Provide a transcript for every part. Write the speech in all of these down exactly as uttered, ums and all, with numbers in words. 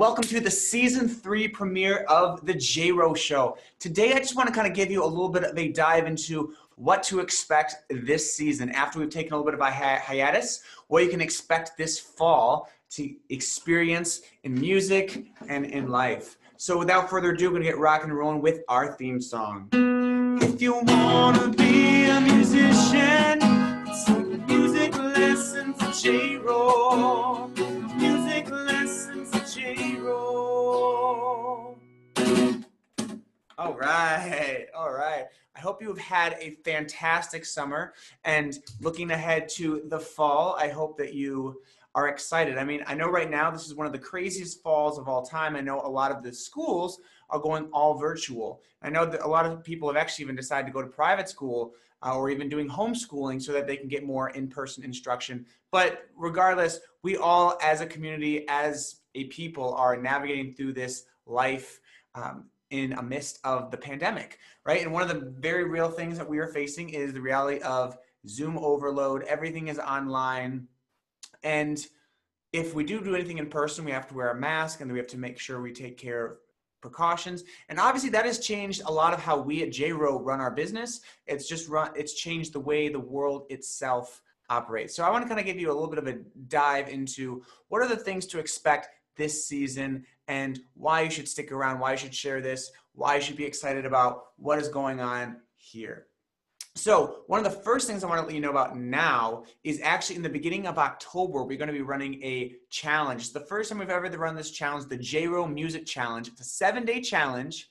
welcome to the season three premiere of the J R O Show. Today, I just want to kind of give you a little bit of a dive into what to expect this season. After we've taken a little bit of a hi hiatus, what you can expect this fall to experience in music and in life. So without further ado, we're gonna get rock and rolling with our theme song. If you wanna be a musician, it's like a music lesson for J R O. Music lesson for J R O. All right, all right. I hope you've had a fantastic summer, and looking ahead to the fall, I hope that you are excited. I mean, I know right now this is one of the craziest falls of all time. I know a lot of the schools are going all virtual. I know that a lot of people have actually even decided to go to private school uh, or even doing homeschooling so that they can get more in-person instruction. But regardless, we all as a community, as a people, are navigating through this life um, in a midst of the pandemic, right? And one of the very real things that we are facing is the reality of Zoom overload. Everything is online. And if we do do anything in person, we have to wear a mask, and we have to make sure we take care of precautions. And obviously that has changed a lot of how we at J R O run our business. It's just run, it's changed the way the world itself operates. So I want to kind of give you a little bit of a dive into what are the things to expect this season and why you should stick around, why you should share this, why you should be excited about what is going on here. So one of the first things I want to let you know about now is actually in the beginning of October, we're going to be running a challenge. It's the first time we've ever run this challenge, the J R O Music Challenge. It's a seven-day challenge,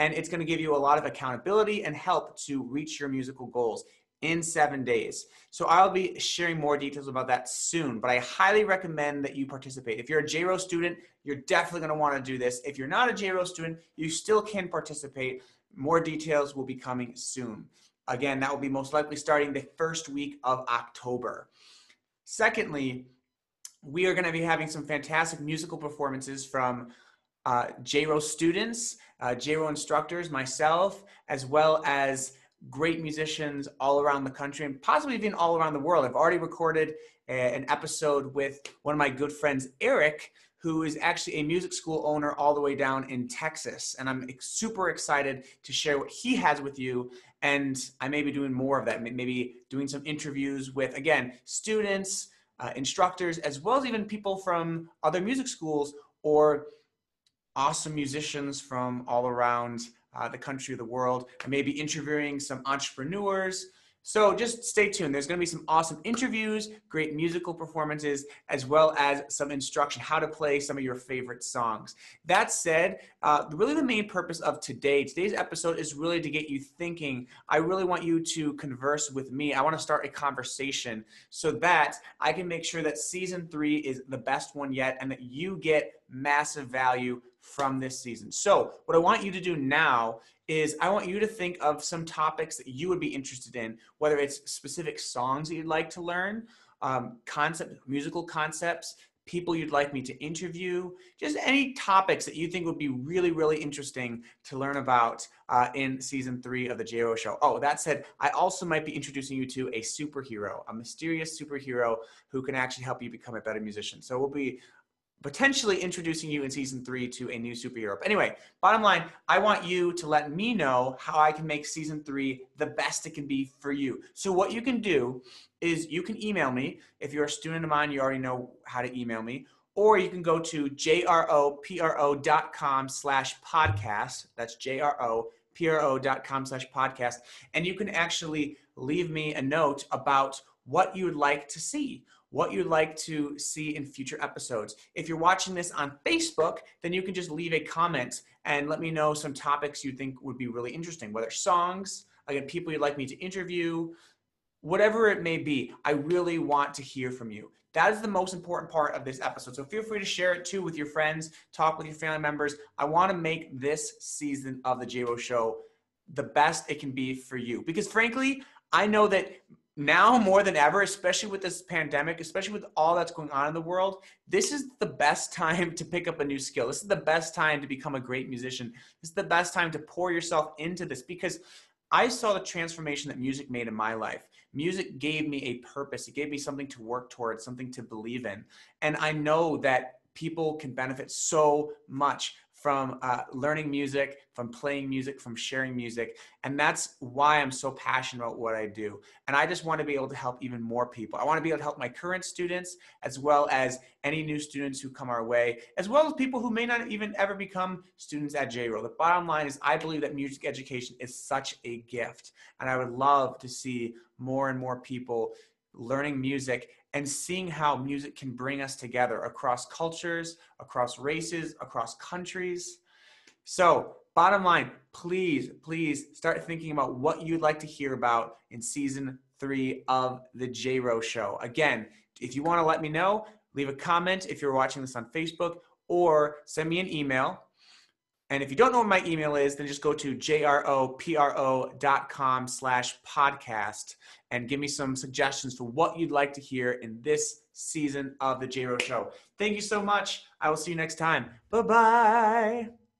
and it's going to give you a lot of accountability and help to reach your musical goals in seven days. So I'll be sharing more details about that soon, but I highly recommend that you participate. If you're a J R O student, you're definitely going to want to do this. If you're not a J R O student, you still can participate. More details will be coming soon. Again, that will be most likely starting the first week of October. Secondly, we are going to be having some fantastic musical performances from uh, J R O students, uh, J R O instructors, myself, as well as great musicians all around the country and possibly even all around the world. I've already recorded a, an episode with one of my good friends, Eric, who is actually a music school owner all the way down in Texas. And I'm super excited to share what he has with you. And I may be doing more of that, maybe doing some interviews with, again, students, uh, instructors, as well as even people from other music schools or awesome musicians from all around uh, the country, the world. I may be interviewing some entrepreneurs. So just stay tuned. There's going to be some awesome interviews, great musical performances, as well as some instruction, how to play some of your favorite songs. That said, uh, really the main purpose of today, today's episode is really to get you thinking. I really want you to converse with me. I want to start a conversation so that I can make sure that season three is the best one yet and that you get massive value from this season. So what I want you to do now is I want you to think of some topics that you would be interested in, whether it's specific songs that you'd like to learn, um, concept, musical concepts, people you'd like me to interview, just any topics that you think would be really, really interesting to learn about uh, in season three of the J R O Show. Oh, that said, I also might be introducing you to a superhero, a mysterious superhero who can actually help you become a better musician. So we'll be potentially introducing you in season three to a new superhero. But anyway, bottom line, I want you to let me know how I can make season three the best it can be for you. So what you can do is you can email me. If you're a student of mine, you already know how to email me. Or you can go to jropro.com slash podcast. That's jropro.com slash podcast. And you can actually leave me a note about what you would like to see, what you'd like to see in future episodes. If you're watching this on Facebook, then you can just leave a comment and let me know some topics you think would be really interesting, whether songs, again, people you'd like me to interview, whatever it may be. I really want to hear from you. That is the most important part of this episode. So feel free to share it too with your friends, talk with your family members. I wanna make this season of the J R O Show the best it can be for you. Because frankly, I know that now more than ever, especially with this pandemic, especially with all that's going on in the world, this is the best time to pick up a new skill. This is the best time to become a great musician. This is the best time to pour yourself into this, because I saw the transformation that music made in my life. Music gave me a purpose. It gave me something to work towards, something to believe in. And I know that people can benefit so much from uh, learning music, from playing music, from sharing music. And that's why I'm so passionate about what I do. And I just want to be able to help even more people. I want to be able to help my current students, as well as any new students who come our way, as well as people who may not even ever become students at J R O. The bottom line is I believe that music education is such a gift. And I would love to see more and more people learning music and seeing how music can bring us together across cultures, across races, across countries. So bottom line, please, please start thinking about what you'd like to hear about in season three of the J R O Show. Again, if you want to let me know, leave a comment if you're watching this on Facebook, or send me an email. And if you don't know what my email is, then just go to jropro.com slash podcast and give me some suggestions for what you'd like to hear in this season of the J R O Show. Thank you so much. I will see you next time. Bye-bye.